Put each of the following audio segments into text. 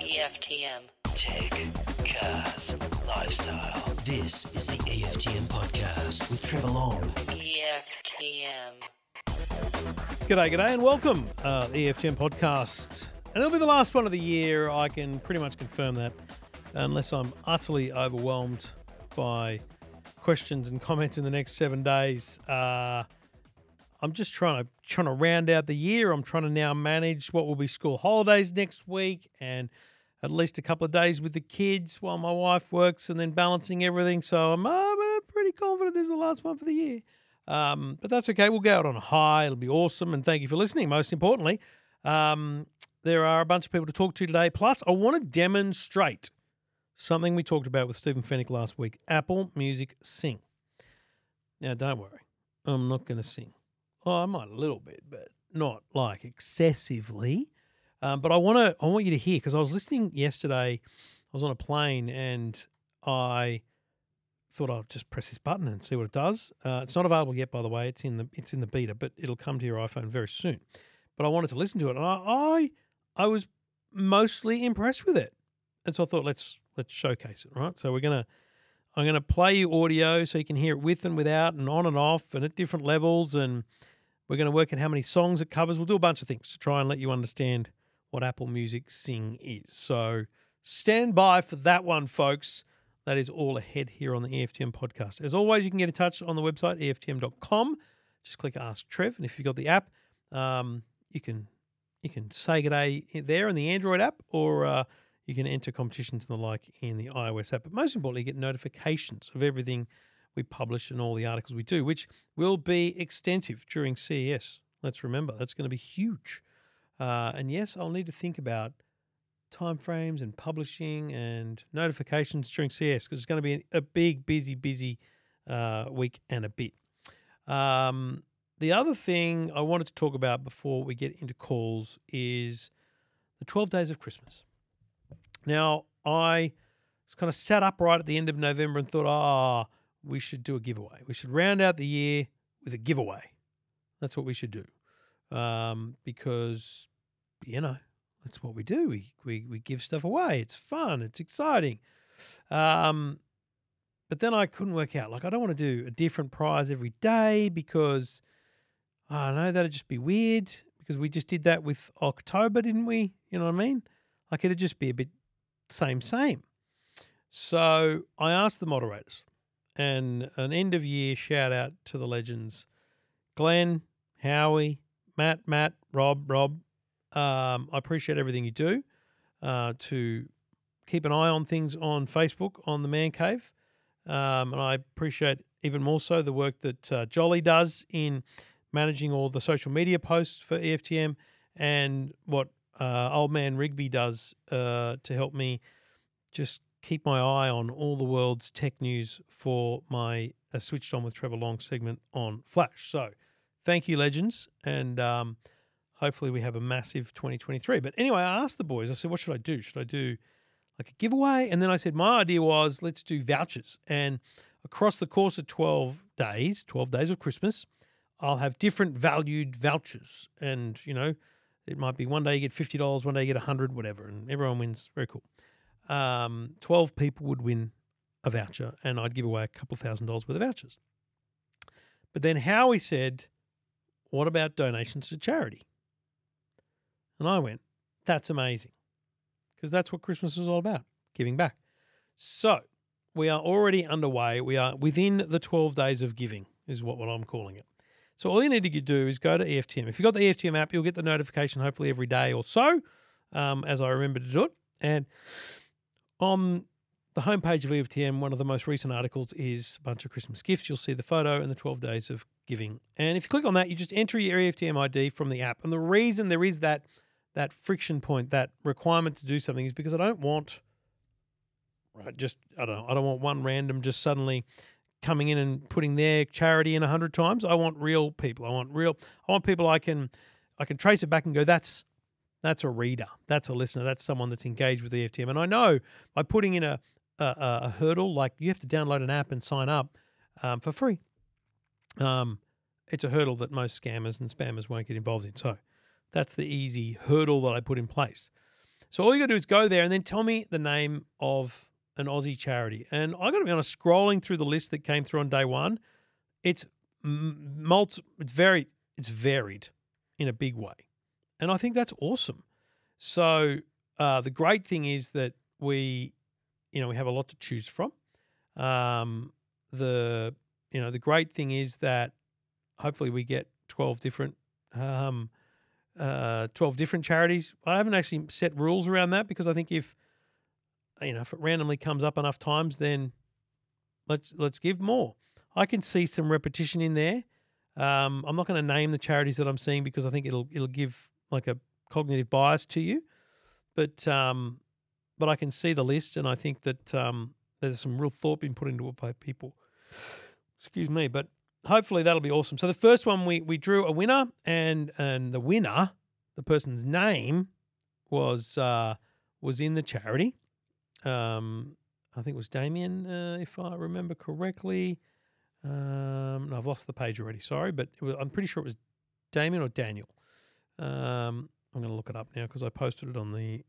EFTM. Tech, cars, lifestyle. This is the EFTM podcast with Trevor Long. EFTM. G'day, and welcome the EFTM podcast. And it'll be the last one of the year. I can pretty much confirm that, unless I'm utterly overwhelmed by questions and comments in the next 7 days. I'm just trying to round out the year. I'm trying to now manage what will be school holidays next week and at least a couple of days with the kids while my wife works and then balancing everything. So I'm pretty confident this is the last one for the year. But that's okay. We'll go out on a high. It'll be awesome. And thank you for listening, most importantly. There are a bunch of people to talk to today. Plus, I want to demonstrate something we talked about with Stephen Fennick last week, Apple Music Sing. Now, don't worry. I'm not going to sing. Oh, I might a little bit, but not like excessively. But I want you to hear, because I was listening yesterday. I was on a plane and I thought I'll just press this button and see what it does. It's not available yet, by the way. It's in the beta, but it'll come to your iPhone very soon. But I wanted to listen to it, and I was mostly impressed with it. And so I thought let's showcase it, right? So I'm gonna play you audio so you can hear it with and without and on and off and at different levels, and we're going to work out how many songs it covers. We'll do a bunch of things to try and let you understand what Apple Music Sing is. So stand by for that one, folks. That is all ahead here on the EFTM podcast. As always, you can get in touch on the website, EFTM.com. Just click Ask Trev. And if you've got the app, you can say g'day there in the Android app, or you can enter competitions and the like in the iOS app. But most importantly, you get notifications of everything we publish and all the articles we do, which will be extensive during CES. Let's remember, that's going to be huge. And yes, I'll need to think about timeframes and publishing and notifications during CES, because it's going to be a big, busy week and a bit. The other thing I wanted to talk about before we get into calls is the 12 days of Christmas. Now, I kind of sat upright at the end of November and thought, we should do a giveaway. We should round out the year with a giveaway. That's what we should do, because, you know, that's what we do. We give stuff away. It's fun. It's exciting. But then I couldn't work out. Like, I don't want to do a different prize every day because, I don't know, that'd just be weird, because we just did that with October, didn't we? You know what I mean? Like, it'd just be a bit same. So I asked the moderators. And an end-of-year shout-out to the legends, Glenn, Howie, Matt, Rob. I appreciate everything you do to keep an eye on things on Facebook, on the Man Cave. And I appreciate even more so the work that Jolly does in managing all the social media posts for EFTM, and what old man Rigby does to help me just keep my eye on all the world's tech news for my Switched On with Trevor Long segment on Flash. So thank you, legends, and hopefully we have a massive 2023. But anyway, I asked the boys, I said, what should I do? Should I do like a giveaway? And then I said, my idea was let's do vouchers. And across the course of 12 days of Christmas, I'll have different valued vouchers. And, you know, it might be one day you get $50, one day you get $100, whatever, and everyone wins. Very cool. 12 people would win a voucher, and I'd give away a couple $1,000s worth of vouchers. But then Howie said, what about donations to charity? And I went, that's amazing, because that's what Christmas is all about, giving back. So we are already underway. We are within the 12 days of giving is what I'm calling it. So all you need to do is go to EFTM. If you've got the EFTM app, you'll get the notification hopefully every day or so, as I remember to do it. And on the homepage of EFTM, one of the most recent articles is a bunch of Christmas gifts. You'll see the photo and the 12 days of giving. And if you click on that, you just enter your EFTM ID from the app. And the reason there is that friction point, that requirement to do something, is because I don't want, right, just, I don't want one random just suddenly coming in and putting their charity in 100 times. I want real people. I want people I can trace it back and go, that's a reader, that's a listener, that's someone that's engaged with EFTM. And I know by putting in a hurdle, like you have to download an app and sign up for free, it's a hurdle that most scammers and spammers won't get involved in. So That's the easy hurdle that I put in place. So all you got to do is go there and then tell me the name of an Aussie charity. And I got to be honest, scrolling through the list that came through on day one, it's varied in a big way. And I think that's awesome. So the great thing is that we have a lot to choose from. The great thing is that hopefully we get 12 different charities. I haven't actually set rules around that because I think if it randomly comes up enough times, then let's give more. I can see some repetition in there. I'm not going to name the charities that I'm seeing because I think it'll give like a cognitive bias to you, but I can see the list and I think that there's some real thought being put into it by people. Excuse me, but hopefully that'll be awesome. So the first one we drew a winner and the winner, the person's name was in the charity. I think it was Damien, if I remember correctly. No, I've lost the page already, sorry, but I'm pretty sure it was Damien or Daniel. I'm going to look it up now because I posted it on the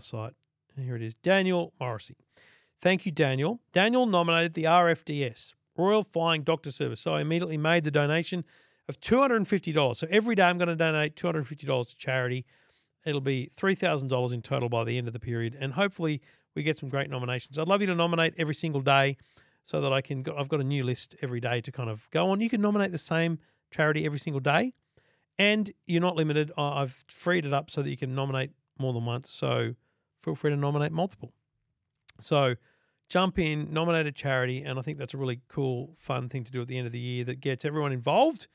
site. And here it is, Daniel Morrissey. Thank you, Daniel. Daniel nominated the RFDS, Royal Flying Doctor Service, so I immediately made the donation of $250. So every day I'm going to donate $250 to charity. It'll be $3,000 in total by the end of the period, and hopefully we get some great nominations. I'd love you to nominate every single day so that I've got a new list every day to kind of go on. You can nominate the same charity every single day, and you're not limited. I've freed it up so that you can nominate more than once, so feel free to nominate multiple. So jump in, nominate a charity, and I think that's a really cool, fun thing to do at the end of the year that gets everyone involved,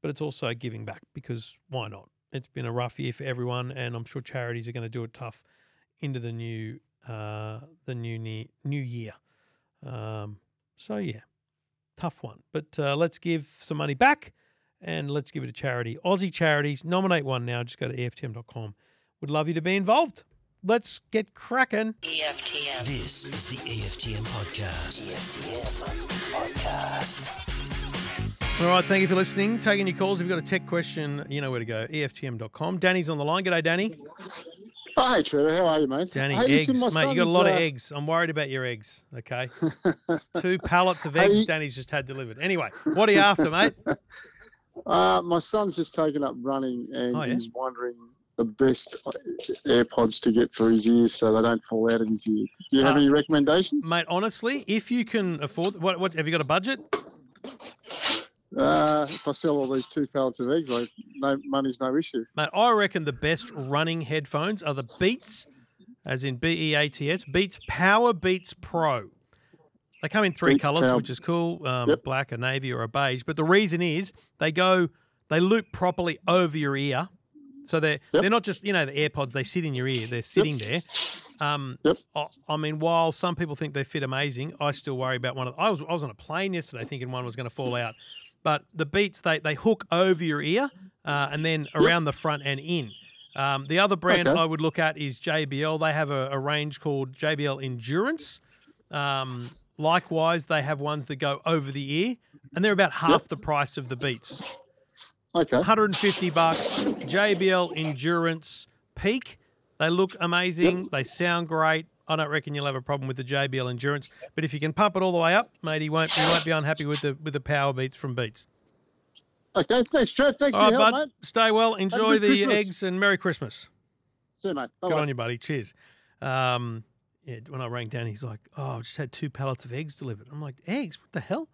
but it's also giving back because why not? It's been a rough year for everyone, and I'm sure charities are going to do it tough into the new year. So yeah, tough one. But let's give some money back and let's give it to charity. Aussie charities, nominate one now. Just go to EFTM.com. Would love you to be involved. Let's get cracking. EFTM. This is the EFTM podcast. EFTM podcast. All right, thank you for listening. Taking your calls. If you've got a tech question, you know where to go. EFTM.com. Danny's on the line. G'day, Danny. Hi, Trevor. How are you, mate? Danny, hey, eggs. Mate, you got a lot of eggs. I'm worried about your eggs, okay? 2 pallets of eggs Danny's just had delivered. Anyway, what are you after, mate? My son's just taken up running and he's wondering the best AirPods to get for his ears so they don't fall out of his ear. Do you have any recommendations? Mate, honestly, if you can afford, what have you got a budget? If I sell all these 2 pallets of eggs, money's no issue. Mate, I reckon the best running headphones are the Beats, as in B-E-A-T-S, Beats Power Beats Pro. They come in 3 colours, which is cool, black, a navy or a beige. But the reason is they loop properly over your ear. So they're not just, the AirPods, they sit in your ear. They're sitting there. I mean, while some people think they fit amazing, I still worry about one of them. I was on a plane yesterday thinking one was going to fall out. But the Beats, they hook over your ear and then around the front and in. The other brand I would look at is JBL. They have a range called JBL Endurance. Likewise, they have ones that go over the ear, and they're about half the price of the Beats. Okay. $150, JBL Endurance Peak. They look amazing. They sound great. I don't reckon you'll have a problem with the JBL Endurance, but if you can pump it all the way up, mate, you won't be unhappy with the Power Beats from Beats. Okay, thanks, Trev. Thanks all for your help, mate. Stay well. Enjoy the eggs and Merry Christmas. See you, mate. Bye-bye. Good on you, buddy. Cheers. When I rang down, he's like, oh, I've just had 2 pallets of eggs delivered. I'm like, eggs? What the hell?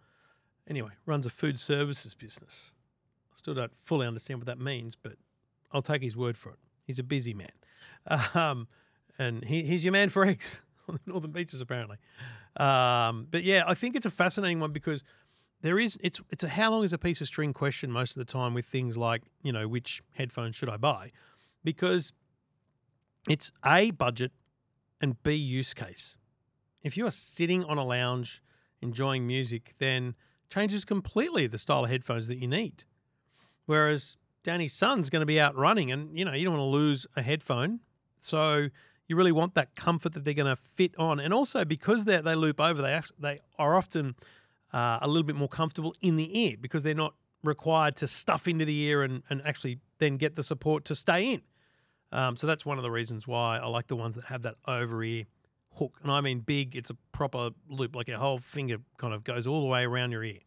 Anyway, runs a food services business. I still don't fully understand what that means, but I'll take his word for it. He's a busy man. And he's your man for eggs on the Northern Beaches, apparently. But yeah, I think it's a fascinating one because it's a how long is a piece of string question most of the time with things like, which headphones should I buy? Because it's A, budget, and B, use case. If you are sitting on a lounge enjoying music, then changes completely the style of headphones that you need. Whereas Danny's son's going to be out running and, you don't want to lose a headphone. So you really want that comfort that they're going to fit on. And also because they loop over, they are often a little bit more comfortable in the ear because they're not required to stuff into the ear and actually then get the support to stay in. So that's one of the reasons why I like the ones that have that over-ear hook. And I mean big, it's a proper loop, like your whole finger kind of goes all the way around your ear.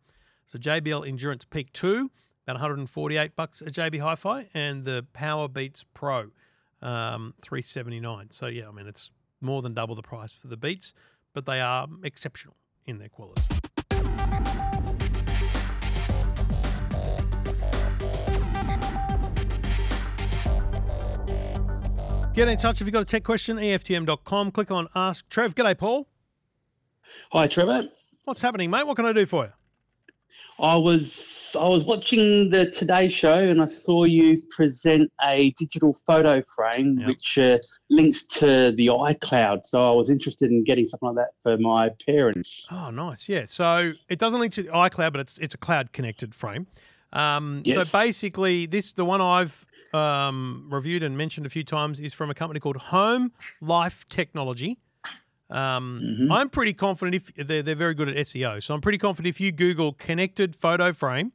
So JBL Endurance Peak 2, about $148 at JB Hi-Fi, and the Power Beats Pro, $379. So yeah, I mean, it's more than double the price for the Beats, but they are exceptional in their quality. Get in touch if you've got a tech question, EFTM.com. Click on Ask Trev. G'day, Paul. Hi, Trevor. What's happening, mate? What can I do for you? I was watching the Today Show and I saw you present a digital photo frame, which links to the iCloud. So I was interested in getting something like that for my parents. Oh, nice. Yeah. So it doesn't link to the iCloud, but it's a cloud-connected frame. So basically, the one I've reviewed and mentioned a few times is from a company called Home Life Technology. I'm pretty confident if they're very good at SEO, so I'm pretty confident if you Google connected photo frame,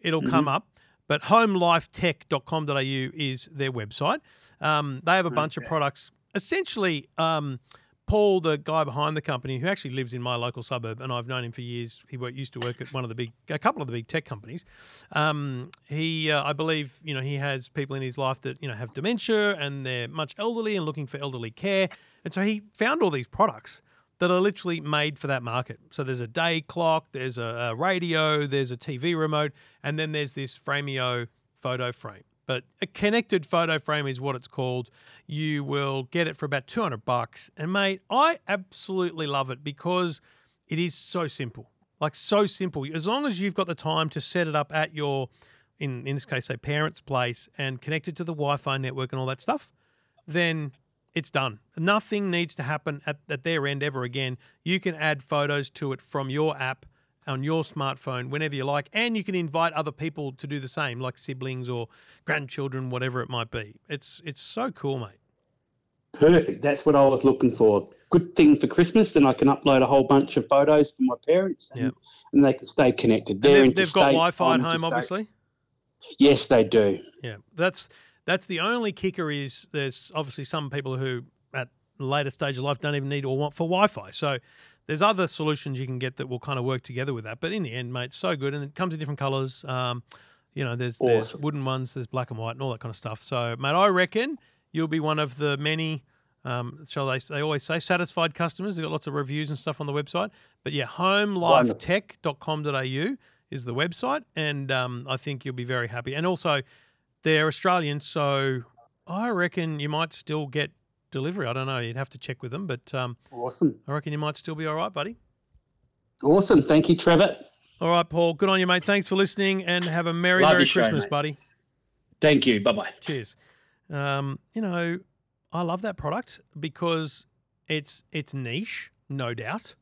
it'll come up. But homelifetech.com.au is their website. They have a bunch of products. Essentially, Paul, the guy behind the company, who actually lives in my local suburb, and I've known him for years. He used to work at a couple of the big tech companies. I believe, he has people in his life that have dementia and they're much elderly and looking for elderly care, and so he found all these products that are literally made for that market. So there's a day clock, there's a radio, there's a TV remote, and then there's this Frameo photo frame. But a connected photo frame is what it's called. You will get it for about $200. And, mate, I absolutely love it because it is so simple, As long as you've got the time to set it up at your, in this case, say parents' place and connect it to the Wi-Fi network and all that stuff, then it's done. Nothing needs to happen at their end ever again. You can add photos to it from your app on your smartphone whenever you like, and you can invite other people to do the same, like siblings or grandchildren, whatever it might be. It's so cool, mate. Perfect. That's what I was looking for. Good thing for Christmas, and I can upload a whole bunch of photos to my parents, and they can stay connected. They've got Wi-Fi at home, obviously? Yes, they do. Yeah, that's the only kicker is there's obviously some people who at the later stage of life don't even need or want for Wi-Fi, so there's other solutions you can get that will kind of work together with that. But in the end, mate, it's so good. And it comes in different colours. There's wooden ones, there's black and white and all that kind of stuff. So, mate, I reckon you'll be one of the many, they always say, satisfied customers. They've got lots of reviews and stuff on the website. But, yeah, homelifetech.com.au is the website. And I think you'll be very happy. And also, they're Australian, so I reckon you might still get delivery. I don't know. You'd have to check with them, but awesome. I reckon you might still be all right, buddy. Awesome. Thank you, Trevor. All right, Paul. Good on you, mate. Thanks for listening and have a merry, love merry Christmas, show, buddy. Thank you. Bye-bye. Cheers. I love that product because it's niche, no doubt.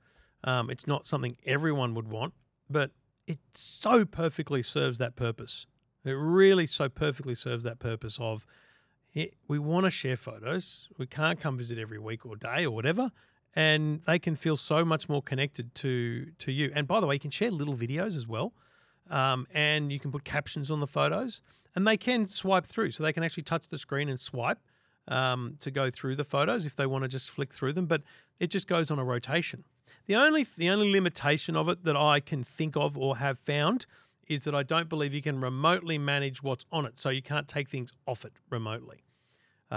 It's not something everyone would want, but it so perfectly serves that purpose. It really so perfectly serves that purpose of we want to share photos. We can't come visit every week or day or whatever, and they can feel so much more connected to you. And by the way, you can share little videos as well, and you can put captions on the photos, and they can swipe through. So they can actually touch the screen and swipe to go through the photos if they want to just flick through them, but it just goes on a rotation. The only limitation of it that I can think of or have found is that I don't believe you can remotely manage what's on it, so you can't take things off it remotely. So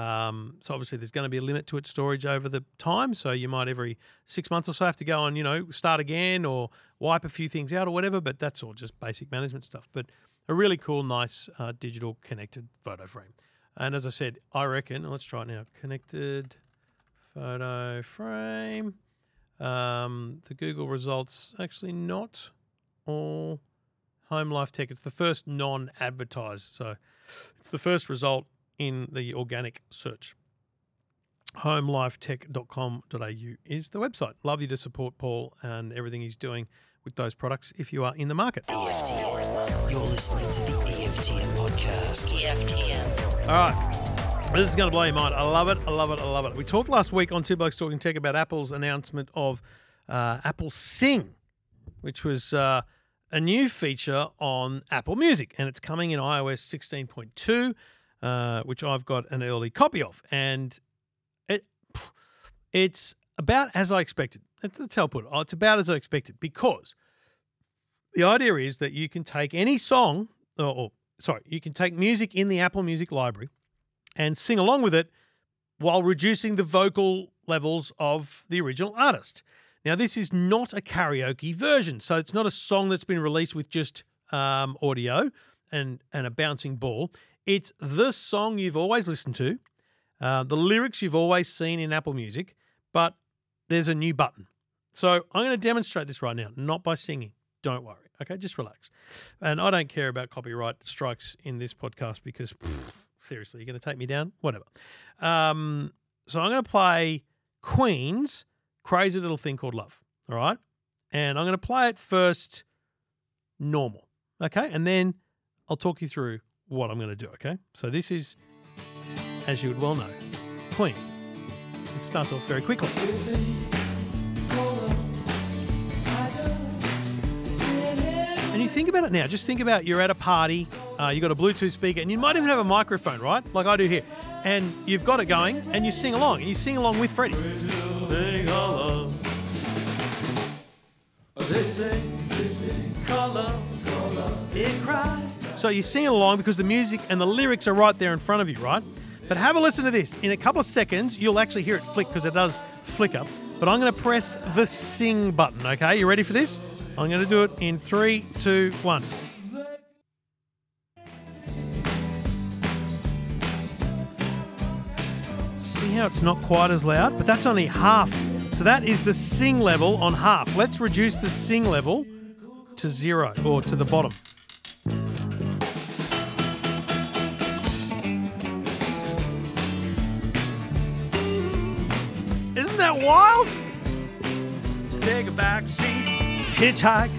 obviously there's going to be a limit to its storage over the time, so you might every 6 months or so have to go and, start again or wipe a few things out or whatever, but that's all just basic management stuff. But a really cool, nice digital connected photo frame. And as I said, I reckon, let's try it now, connected photo frame. The Google results, actually not all... Home Life Tech, it's the first non-advertised, so it's the first result in the organic search. Homelifetech.com.au is the website. Love you to support Paul and everything he's doing with those products if you are in the market. EFTM. You're listening to the EFTM podcast. EFTM. All right. This is going to blow your mind. I love it. I love it. I love it. We talked last week on Two Blokes Talking Tech about Apple's announcement of Apple Sing, which was... a new feature on Apple Music, and it's coming in iOS 16.2, which I've got an early copy of. And it's about as I expected. That's the tell put. It's about as I expected, because the idea is that you can take any song, you can take music in the Apple Music library and sing along with it while reducing the vocal levels of the original artist. Now, this is not a karaoke version, so it's not a song that's been released with just audio and a bouncing ball. It's the song you've always listened to, the lyrics you've always seen in Apple Music, but there's a new button. So I'm going to demonstrate this right now, not by singing. Don't worry. Okay, just relax. And I don't care about copyright strikes in this podcast because, seriously, you're going to take me down? Whatever. So I'm going to play Queen's Crazy Little Thing Called Love, all right? And I'm going to play it first normal, okay? And then I'll talk you through what I'm going to do, okay? So this is, as you would well know, Queen. It starts off very quickly. And you think about it now. Just think about you're at a party, you've got a Bluetooth speaker, and you might even have a microphone, right? Like I do here. And you've got it going, and you sing along. And you sing along with Freddie. So you sing along because the music and the lyrics are right there in front of you, right? But have a listen to this. In a couple of seconds, you'll actually hear it flick because it does flicker. But I'm going to press the sing button, okay? You ready for this? I'm going to do it in 3, 2, 1. See how it's not quite as loud? But that's only half. So that is the sing level on half. Let's reduce the sing level to 0 or to the bottom. Isn't that wild? Take a back seat. Hitchhike,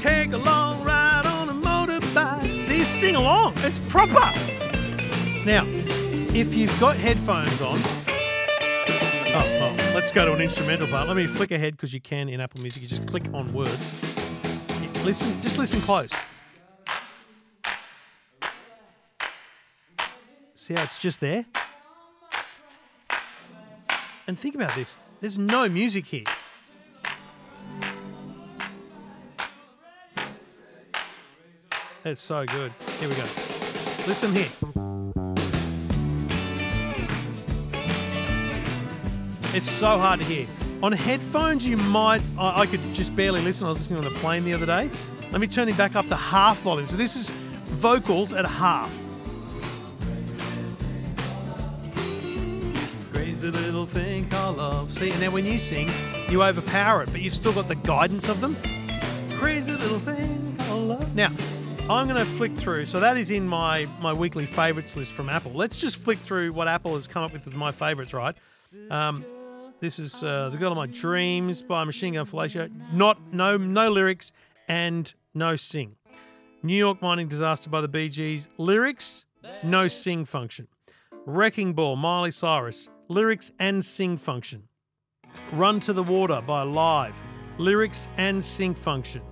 take a long ride on a motorbike. See, sing along. It's proper. Now, if you've got headphones on, let's go to an instrumental part. Let me flick ahead because you can in Apple Music. You just click on words. Listen, just listen close. See how it's just there? And think about this. There's no music here. That's so good. Here we go. Listen here. It's so hard to hear. On headphones, you might... I could just barely listen. I was listening on the plane the other day. Let me turn it back up to half volume. So this is vocals at half. Crazy little thing called love. See, and then when you sing, you overpower it, but you've still got the guidance of them. Crazy little thing called love. Now... I'm going to flick through. So that is in my weekly favourites list from Apple. Let's just flick through what Apple has come up with as my favourites, right? This is The Girl of My Dreams by Machine Gun Fellatio. No lyrics and no sing. New York Mining Disaster by The Bee Gees. Lyrics, no sing function. Wrecking Ball, Miley Cyrus. Lyrics and sing function. Run to the Water by Live. Lyrics and sing function.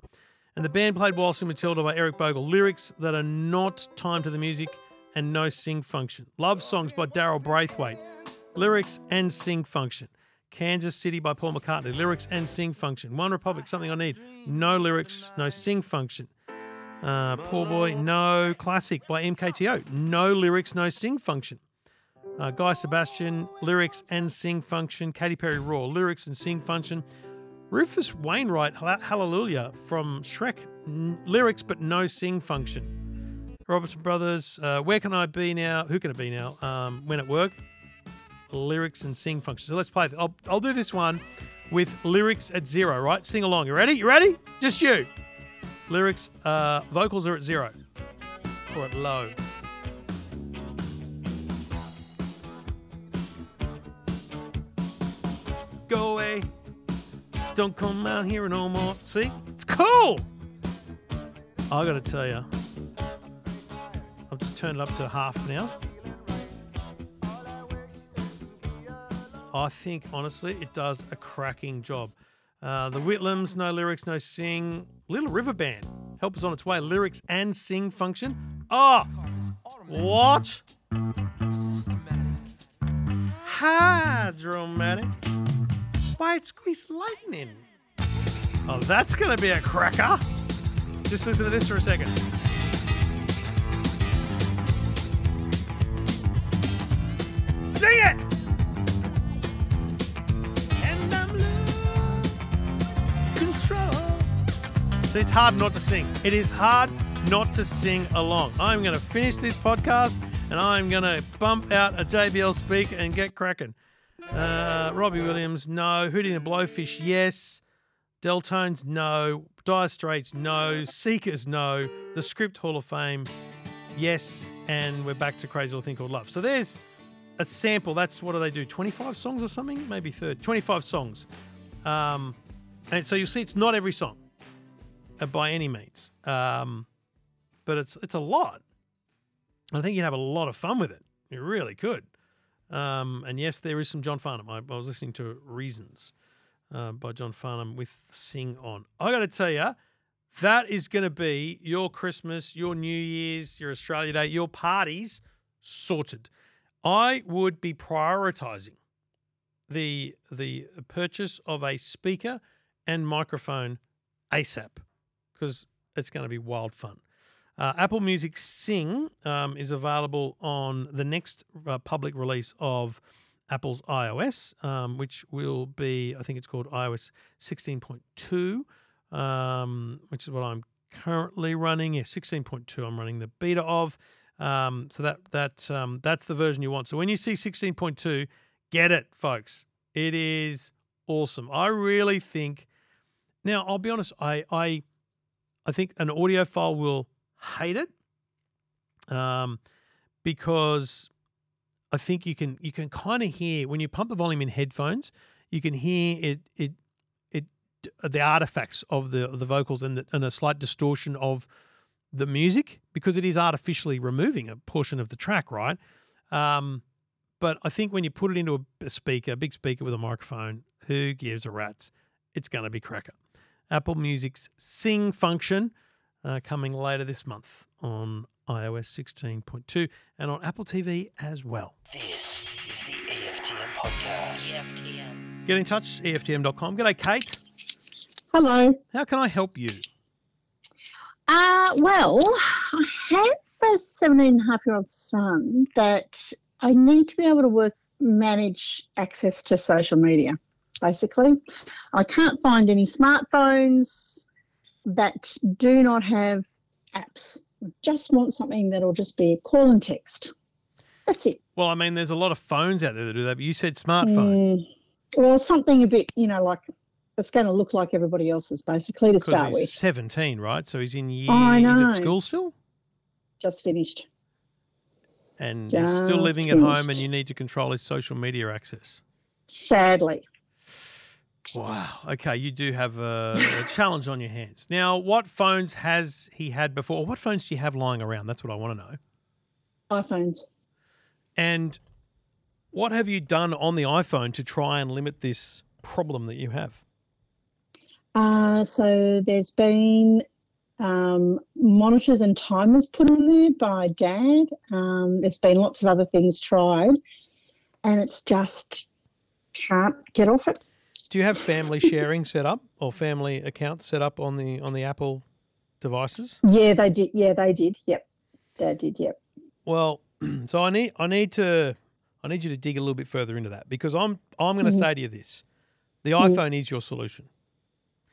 And the band played Waltzing Matilda by Eric Bogle. Lyrics that are not timed to the music and no sing function. Love Songs by Daryl Braithwaite. Lyrics and sing function. Kansas City by Paul McCartney. Lyrics and sing function. One Republic, Something I Need. No lyrics, no sing function. Poor Boy, No. Classic by MKTO. No lyrics, no sing function. Guy Sebastian. Lyrics and sing function. Katy Perry, Raw. Lyrics and sing function. Rufus Wainwright, Hallelujah from Shrek, lyrics but no sing function. Robertson Brothers, Where Can I Be Now? Who Can It Be Now? When at Work, lyrics and sing function. So let's play. I'll do this one with lyrics at 0, right? Sing along. You ready? You ready? Just you. Lyrics, vocals are at 0 or at low. Go away. Don't come out here no more. See? It's cool! I gotta tell you, I've just turned it up to half now. I think, honestly, it does a cracking job. The Whitlams, no lyrics, no sing. Little River Band. Help is on its way. Lyrics and sing function. Oh! What? Hydromatic. Why, it's Greased Lightning. Oh, that's going to be a cracker. Just listen to this for a second. Sing it! And I'm losing control. See, it's hard not to sing. It is hard not to sing along. I'm going to finish this podcast and I'm going to bump out a JBL speaker and get cracking. Robbie Williams, no. Hootie and the Blowfish, yes. Deltones, no. Dire Straits, no. Seekers, no. The Script Hall of Fame, yes. And we're back to Crazy Little Thing Called Love. So there's a sample. That's, what do they do, 25 songs or something? Maybe 30. 25 songs. And so you'll see it's not every song by any means. But it's a lot. I think you'd have a lot of fun with it. You really could. And yes, there is some John Farnham. I was listening to Reasons by John Farnham with Sing On. I got to tell you, that is going to be your Christmas, your New Year's, your Australia Day, your parties sorted. I would be prioritising the purchase of a speaker and microphone ASAP because it's going to be wild fun. Apple Music Sing is available on the next public release of Apple's iOS, which will be, I think it's called iOS 16.2, which is what I'm currently running. Yeah, 16.2 I'm running the beta of. So that's the version you want. So when you see 16.2, get it, folks. It is awesome. I really think, now I'll be honest, I think an audiophile will hate it because I think you can kind of hear when you pump the volume in headphones, you can hear it the artifacts of the vocals and a slight distortion of the music because it is artificially removing a portion of the track, right? But I think when you put it into a speaker, a big speaker with a microphone, who gives a rat's? It's going to be cracker. Apple Music's Sing function. Coming later this month on iOS 16.2 and on Apple TV as well. This is the EFTM podcast. EFTM. Get in touch, EFTM.com. G'day, Kate. Hello. How can I help you? Well, I have a 7.5-year-old son that I need to be able to manage access to social media, basically. I can't find any smartphones that do not have apps. Just want something that'll just be a call and text. That's it. Well, I mean, there's a lot of phones out there that do that, but you said smartphone. Well, something a bit, like it's going to look like everybody else's, basically, to start with. He's 17, right? So he's in year. I know. Is it school still? Just finished. And he's still living at home, and you need to control his social media access. Sadly. Wow. Okay, you do have a challenge on your hands. Now, what phones has he had before? What phones do you have lying around? That's what I want to know. iPhones. And what have you done on the iPhone to try and limit this problem that you have? So there's been monitors and timers put on there by Dad. There's been lots of other things tried, and it's just can't get off it. Do you have family sharing set up or family accounts set up on the Apple devices? Yeah, they did. Yep, they did. Yep. Well, so I need you to dig a little bit further into that because I'm going to say to you this: the iPhone is your solution.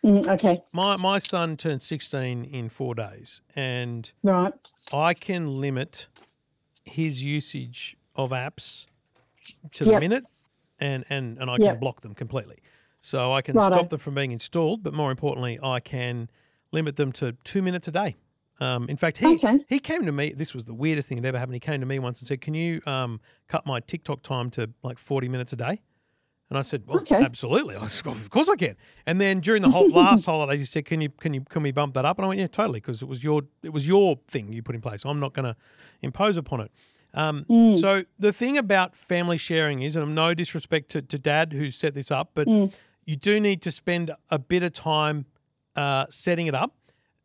Okay. My son turned 16 in 4 days, and right, I can limit his usage of apps to the minute, and I can block them completely. So I can stop them from being installed, but more importantly, I can limit them to 2 minutes a day. In fact, he came to me. This was the weirdest thing that ever happened. He came to me once and said, "Can you cut my TikTok time to like 40 minutes a day?" And I said, "Well, absolutely. Of course I can." And then during the whole last holidays, he said, "Can we bump that up?" And I went, "Yeah, totally," because it was your thing you put in place. I'm not going to impose upon it. So the thing about family sharing is, and I'm no disrespect to Dad who set this up, but you do need to spend a bit of time setting it up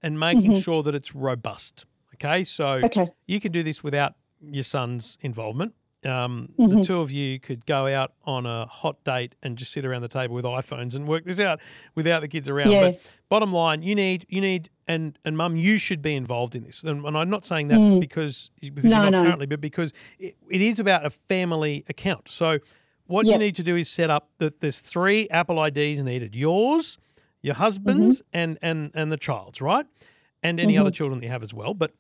and making sure that it's robust. Okay, so you can do this without your son's involvement. The two of you could go out on a hot date and just sit around the table with iPhones and work this out without the kids around. Yeah. But bottom line, you need and Mum, you should be involved in this. And I'm not saying that because you're not currently, but because it is about a family account. So what you need to do is set up that there's three Apple IDs needed: yours, your husband's, and the child's, right? And any other children that you have as well. But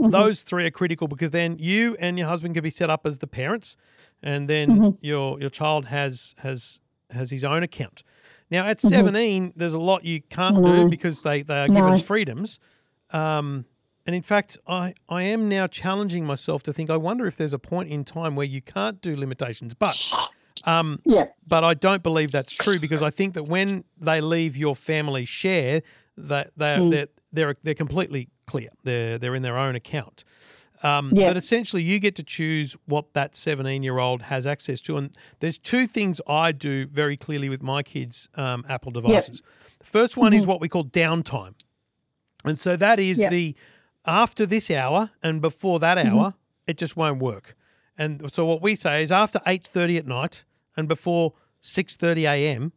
those three are critical because then you and your husband can be set up as the parents, and then your child has his own account. Now at 17, there's a lot you can't do because they are given freedoms. And in fact, I am now challenging myself to think, I wonder if there's a point in time where you can't do limitations. But but I don't believe that's true, because I think that when they leave your family share, that they're completely clear. They're in their own account. But essentially you get to choose what that 17-year-old has access to. And there's two things I do very clearly with my kids' Apple devices. The first one is what we call downtime. And so that is the after this hour and before that hour, it just won't work. And so what we say is after 8:30 at night and before 6:30 a.m.,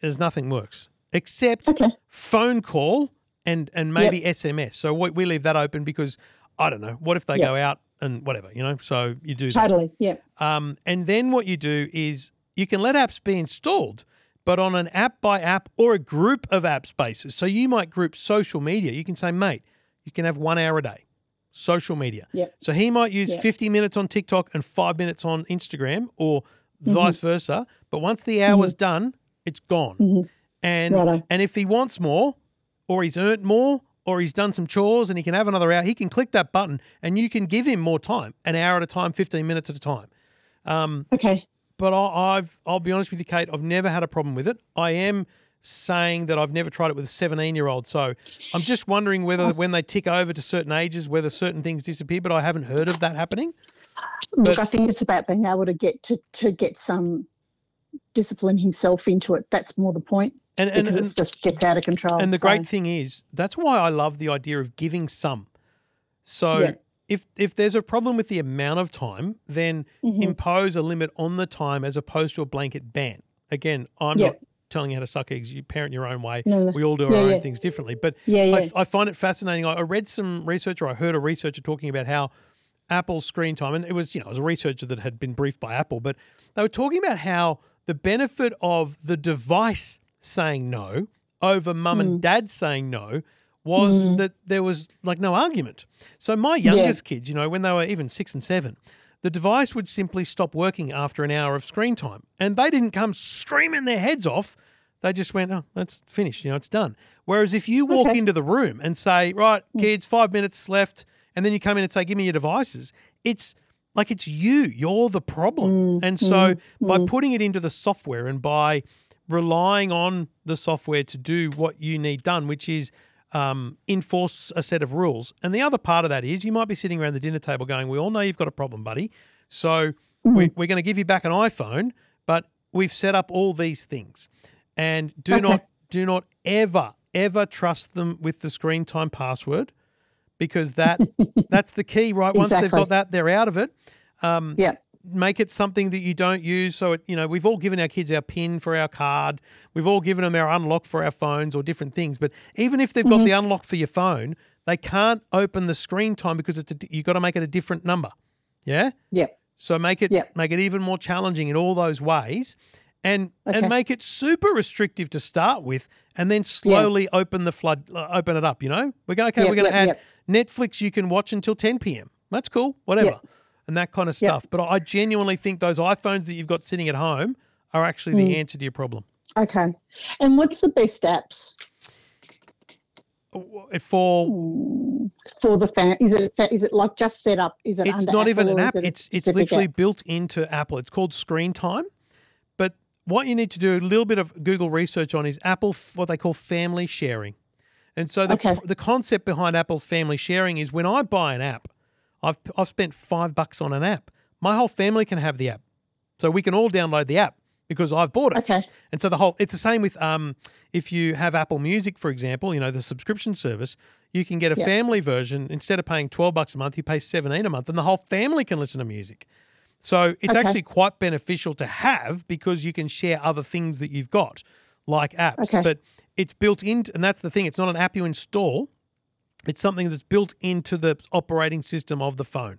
there's nothing works except phone call and maybe SMS. So we leave that open because, I don't know, what if they go out and whatever, you know? So you do that. And then what you do is you can let apps be installed, but on an app by app or a group of apps basis. So you might group social media. You can say, mate, you can have 1 hour a day. Social media. So he might use 50 minutes on TikTok and 5 minutes on Instagram, or vice versa. But once the hour's done, it's gone. And if he wants more, or he's earned more, or he's done some chores and he can have another hour, he can click that button and you can give him more time, an hour at a time, 15 minutes at a time. But I'll be honest with you, Kate, I've never had a problem with it. I am saying that I've never tried it with a 17-year-old. So I'm just wondering whether when they tick over to certain ages, whether certain things disappear, but I haven't heard of that happening. Look, I think it's about being able to get to get some discipline himself into it. That's more the point. And it just gets out of control. And the great thing is, that's why I love the idea of giving some. So if there's a problem with the amount of time, then impose a limit on the time as opposed to a blanket ban. Again, I'm not telling you how to suck eggs. You parent your own way. No. We all do our own things differently. But I find it fascinating. I read some research, or I heard a researcher talking about how Apple's Screen Time, and it was, it was a researcher that had been briefed by Apple, but they were talking about how the benefit of the device saying no over mum and dad saying no was that there was like no argument. So my youngest kids, when they were even 6 and 7, the device would simply stop working after an hour of screen time, and they didn't come screaming their heads off. They just went, oh, that's finished, it's done. Whereas if you walk into the room and say, right, kids, 5 minutes left, and then you come in and say, give me your devices, it's like it's you're the problem. And so by putting it into the software and by relying on the software to do what you need done, which is enforce a set of rules. And the other part of that is you might be sitting around the dinner table going, we all know you've got a problem, buddy. So we're going to give you back an iPhone, but we've set up all these things. And do not ever trust them with the screen time password, because that's the key, right? Once they've got that, they're out of it. Make it something that you don't use. So, we've all given our kids our PIN for our card. We've all given them our unlock for our phones or different things. But even if they've got the unlock for your phone, they can't open the screen time because you've got to make it a different number. Yeah? Yeah. So make it even more challenging in all those ways, and make it super restrictive to start with, and then slowly open it up, We're going to add Netflix you can watch until 10 p.m. That's cool, whatever. Yeah. And that kind of stuff. But I genuinely think those iPhones that you've got sitting at home are actually the answer to your problem. Okay. And what's the best apps? For the fan, is it like just set up? Is it? It's under not Apple, even an app. It's literally built into Apple. It's called Screen Time. But what you need to do a little bit of Google research on is Apple, what they call family sharing. And so the concept behind Apple's family sharing is when I buy an app, I've spent $5 on an app. My whole family can have the app. So we can all download the app. because I've bought it. Okay. And so the whole – it's the same with if you have Apple Music, for example, you know, the subscription service, you can get a family version. Instead of paying $12 a month, you pay $17 a month and the whole family can listen to music. So it's actually quite beneficial to have because you can share other things that you've got like apps. Okay. But it's built in – and that's the thing. It's not an app you install. It's something that's built into the operating system of the phone.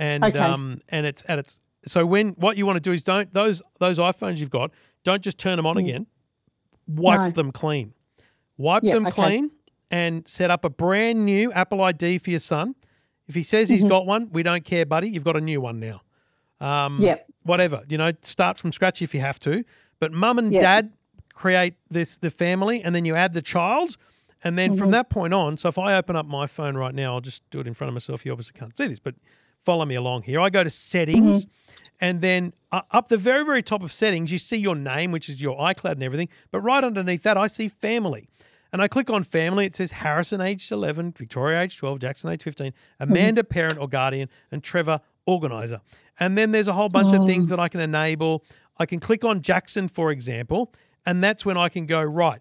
And it's so when what you want to do is don't those iPhones you've got, don't just turn them on again. Wipe them clean. Wipe them clean and set up a brand new Apple ID for your son. If he says he's got one, we don't care, buddy. You've got a new one now. Whatever. You know, start from scratch if you have to. But mum and dad create the family and then you add the child. And then from that point on, so if I open up my phone right now, I'll just do it in front of myself. You obviously can't see this, but follow me along here. I go to settings and then up the very, very top of settings, you see your name, which is your iCloud and everything. But right underneath that, I see family. And I click on family. It says Harrison, age 11, Victoria, age 12, Jackson, age 15, Amanda, parent or guardian, and Trevor, organizer. And then there's a whole bunch of things that I can enable. I can click on Jackson, for example, and that's when I can go, right,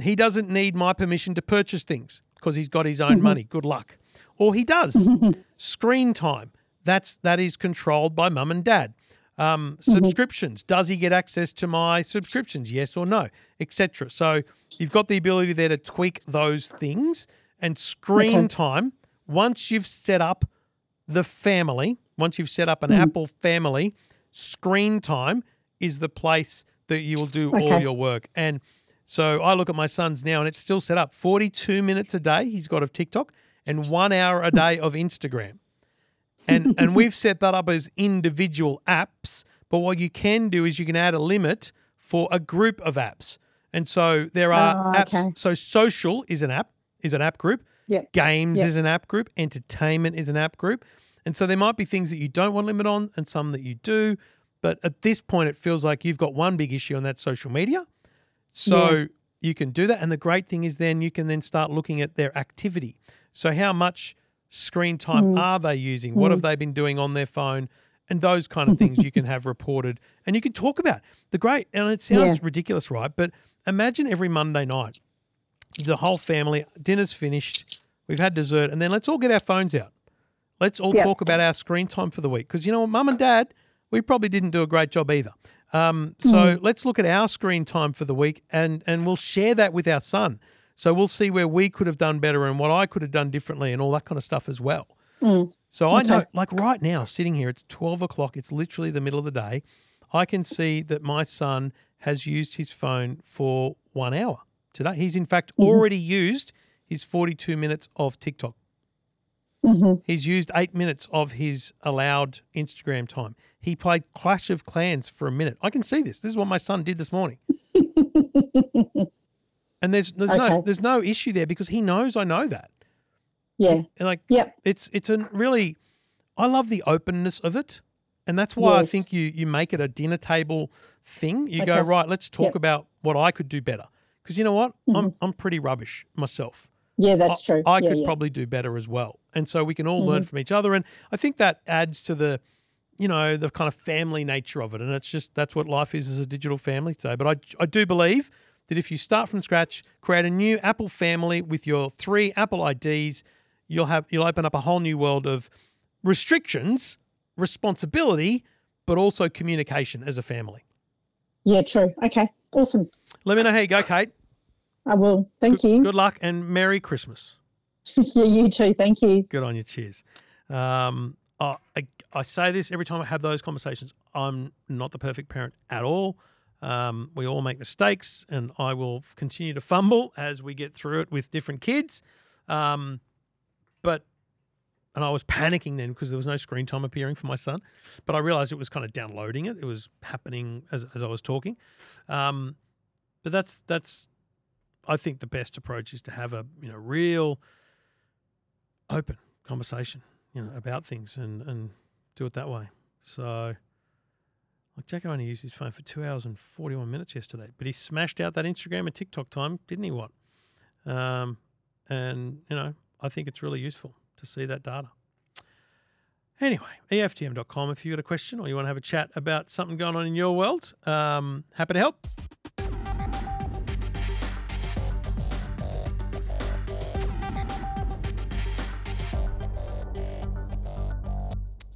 he doesn't need my permission to purchase things because he's got his own money. Good luck. Or he does. Screen time, that is controlled by mum and dad. Subscriptions, does he get access to my subscriptions, yes or no, etc. So you've got the ability there to tweak those things. And screen time, once you've set up the family, once you've set up an Apple family, screen time is the place that you will do all your work. And so I look at my son's now and it's still set up 42 minutes a day he's got of TikTok and 1 hour a day of Instagram. And we've set that up as individual apps, but what you can do is you can add a limit for a group of apps. And so there are apps. So social is an app group. Yep. Games is an app group. Entertainment is an app group. And so there might be things that you don't want to limit on and some that you do. But at this point, it feels like you've got one big issue and that's social media. So you can do that. And the great thing is then you can then start looking at their activity. So how much screen time are they using? What have they been doing on their phone? And those kind of things you can have reported and you can talk about. And it sounds ridiculous, right? But imagine every Monday night, the whole family, dinner's finished, we've had dessert, and then let's all get our phones out. Let's all talk about our screen time for the week. Because, you know, mum and dad, we probably didn't do a great job either. So let's look at our screen time for the week and we'll share that with our son. So we'll see where we could have done better and what I could have done differently and all that kind of stuff as well. So I know, like right now, sitting here, it's 12 o'clock. It's literally the middle of the day. I can see that my son has used his phone for 1 hour today. He's in fact already used his 42 minutes of TikTok. He's used 8 minutes of his allowed Instagram time. He played Clash of Clans for a minute. I can see this. This is what my son did this morning. And there's no issue there because he knows I know that. Yeah. And it's a really I love the openness of it. And that's why I think you make it a dinner table thing. You go, right, let's talk about what I could do better. Because you know what? I'm pretty rubbish myself. Yeah, that's true. I could probably do better as well. And so we can all learn from each other. And I think that adds to the, you know, the kind of family nature of it. And it's just that's what life is as a digital family today. But I do believe that if you start from scratch, create a new Apple family with your 3 Apple IDs, you'll open up a whole new world of restrictions, responsibility, but also communication as a family. Yeah, true. Okay, awesome. Let me know how you go, Kate. I will. Thank you. Good luck and Merry Christmas. Yeah, you too. Thank you. Good on you. Cheers. I say this every time I have those conversations. I'm not the perfect parent at all. We all make mistakes and I will continue to fumble as we get through it with different kids. And I was panicking then because there was no screen time appearing for my son, but I realized it was kind of downloading it. It was happening as I was talking. But that's I think the best approach is to have a, you know, real open conversation, you know, about things and do it that way. So like Jacko only used his phone for 2 hours and 41 minutes yesterday, but he smashed out that Instagram and TikTok time, didn't he, what? And, you know, I think it's really useful to see that data. Anyway, EFTM.com if you've got a question or you want to have a chat about something going on in your world. Happy to help.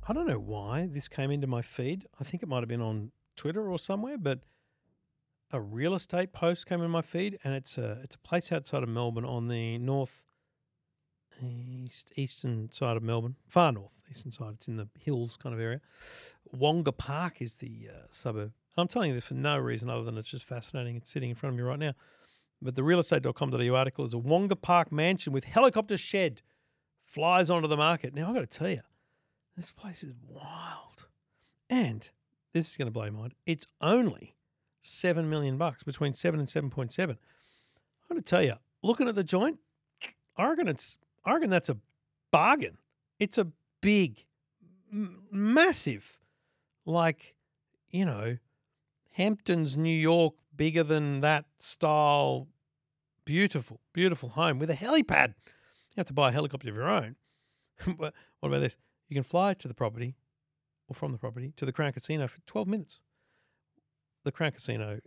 I don't know why this came into my feed. I think it might have been on Twitter or somewhere, but a real estate post came in my feed, and it's a place outside of Melbourne on the northeastern side of Melbourne, far northeastern side. It's in the hills kind of area. Wonga Park is the suburb. And I'm telling you this for no reason other than it's just fascinating. It's sitting in front of me right now. But the realestate.com.au article is a Wonga Park mansion with helicopter shed flies onto the market. Now, I've got to tell you, this place is wild. And this is going to blow your mind. It's only $7 million, between 7 and 7.7. I'm going to tell you, looking at the joint, I reckon that's a bargain. It's a big, massive, like, you know, Hamptons, New York, bigger than that style, beautiful, beautiful home with a helipad. You have to buy a helicopter of your own. But what about this? You can fly to the property or from the property to the Crown Casino for 12 minutes. The Crown Casino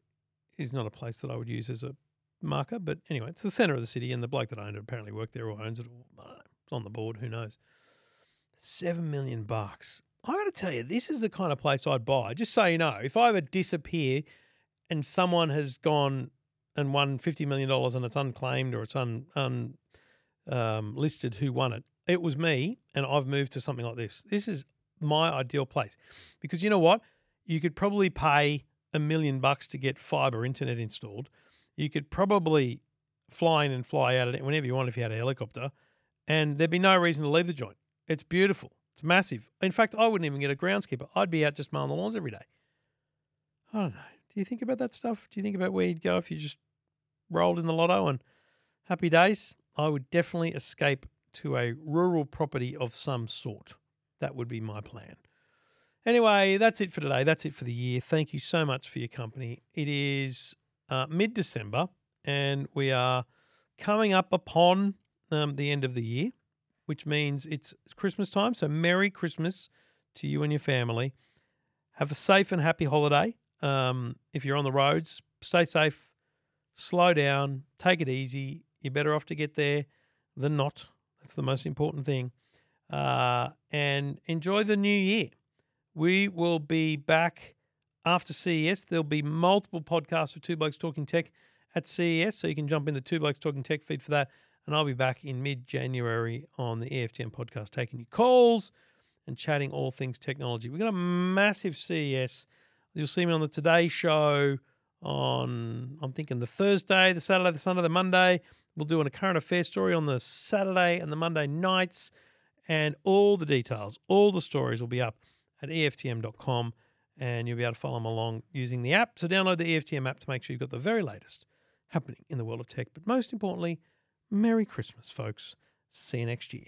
is not a place that I would use as a marker, but anyway, it's the centre of the city, and the bloke that owned it apparently worked there or owns it, or it's on the board, who knows. $7 million. I got to tell you, this is the kind of place I'd buy. Just so you know, if I ever disappear and someone has gone and won $50 million and it's unclaimed or it's listed who won it, it was me, and I've moved to something like this. This is my ideal place because you know what? You could probably pay $1 million to get fibre internet installed. You could probably fly in and fly out at it whenever you want if you had a helicopter, and there'd be no reason to leave the joint. It's beautiful. It's massive. In fact, I wouldn't even get a groundskeeper. I'd be out just mowing the lawns every day. I don't know. Do you think about that stuff? Do you think about where you'd go if you just rolled in the lotto and happy days? I would definitely escape to a rural property of some sort. That would be my plan. Anyway, that's it for today. That's it for the year. Thank you so much for your company. It is mid-December, and we are coming up upon the end of the year, which means it's Christmas time. So Merry Christmas to you and your family. Have a safe and happy holiday. If you're on the roads, stay safe, slow down, take it easy. You're better off to get there than not. That's the most important thing. And enjoy the new year. We will be back after CES. There'll be multiple podcasts of Two Blokes Talking Tech at CES, so you can jump in the Two Blokes Talking Tech feed for that. And I'll be back in mid-January on the EFTM podcast, taking your calls and chatting all things technology. We've got a massive CES. You'll see me on the Today Show on, I'm thinking, the Thursday, the Saturday, the Sunday, the Monday. We'll do a current affairs story on the Saturday and the Monday nights, and all the details, all the stories will be up at EFTM.com, and you'll be able to follow them along using the app. So download the EFTM app to make sure you've got the very latest happening in the world of tech. But most importantly, Merry Christmas, folks. See you next year.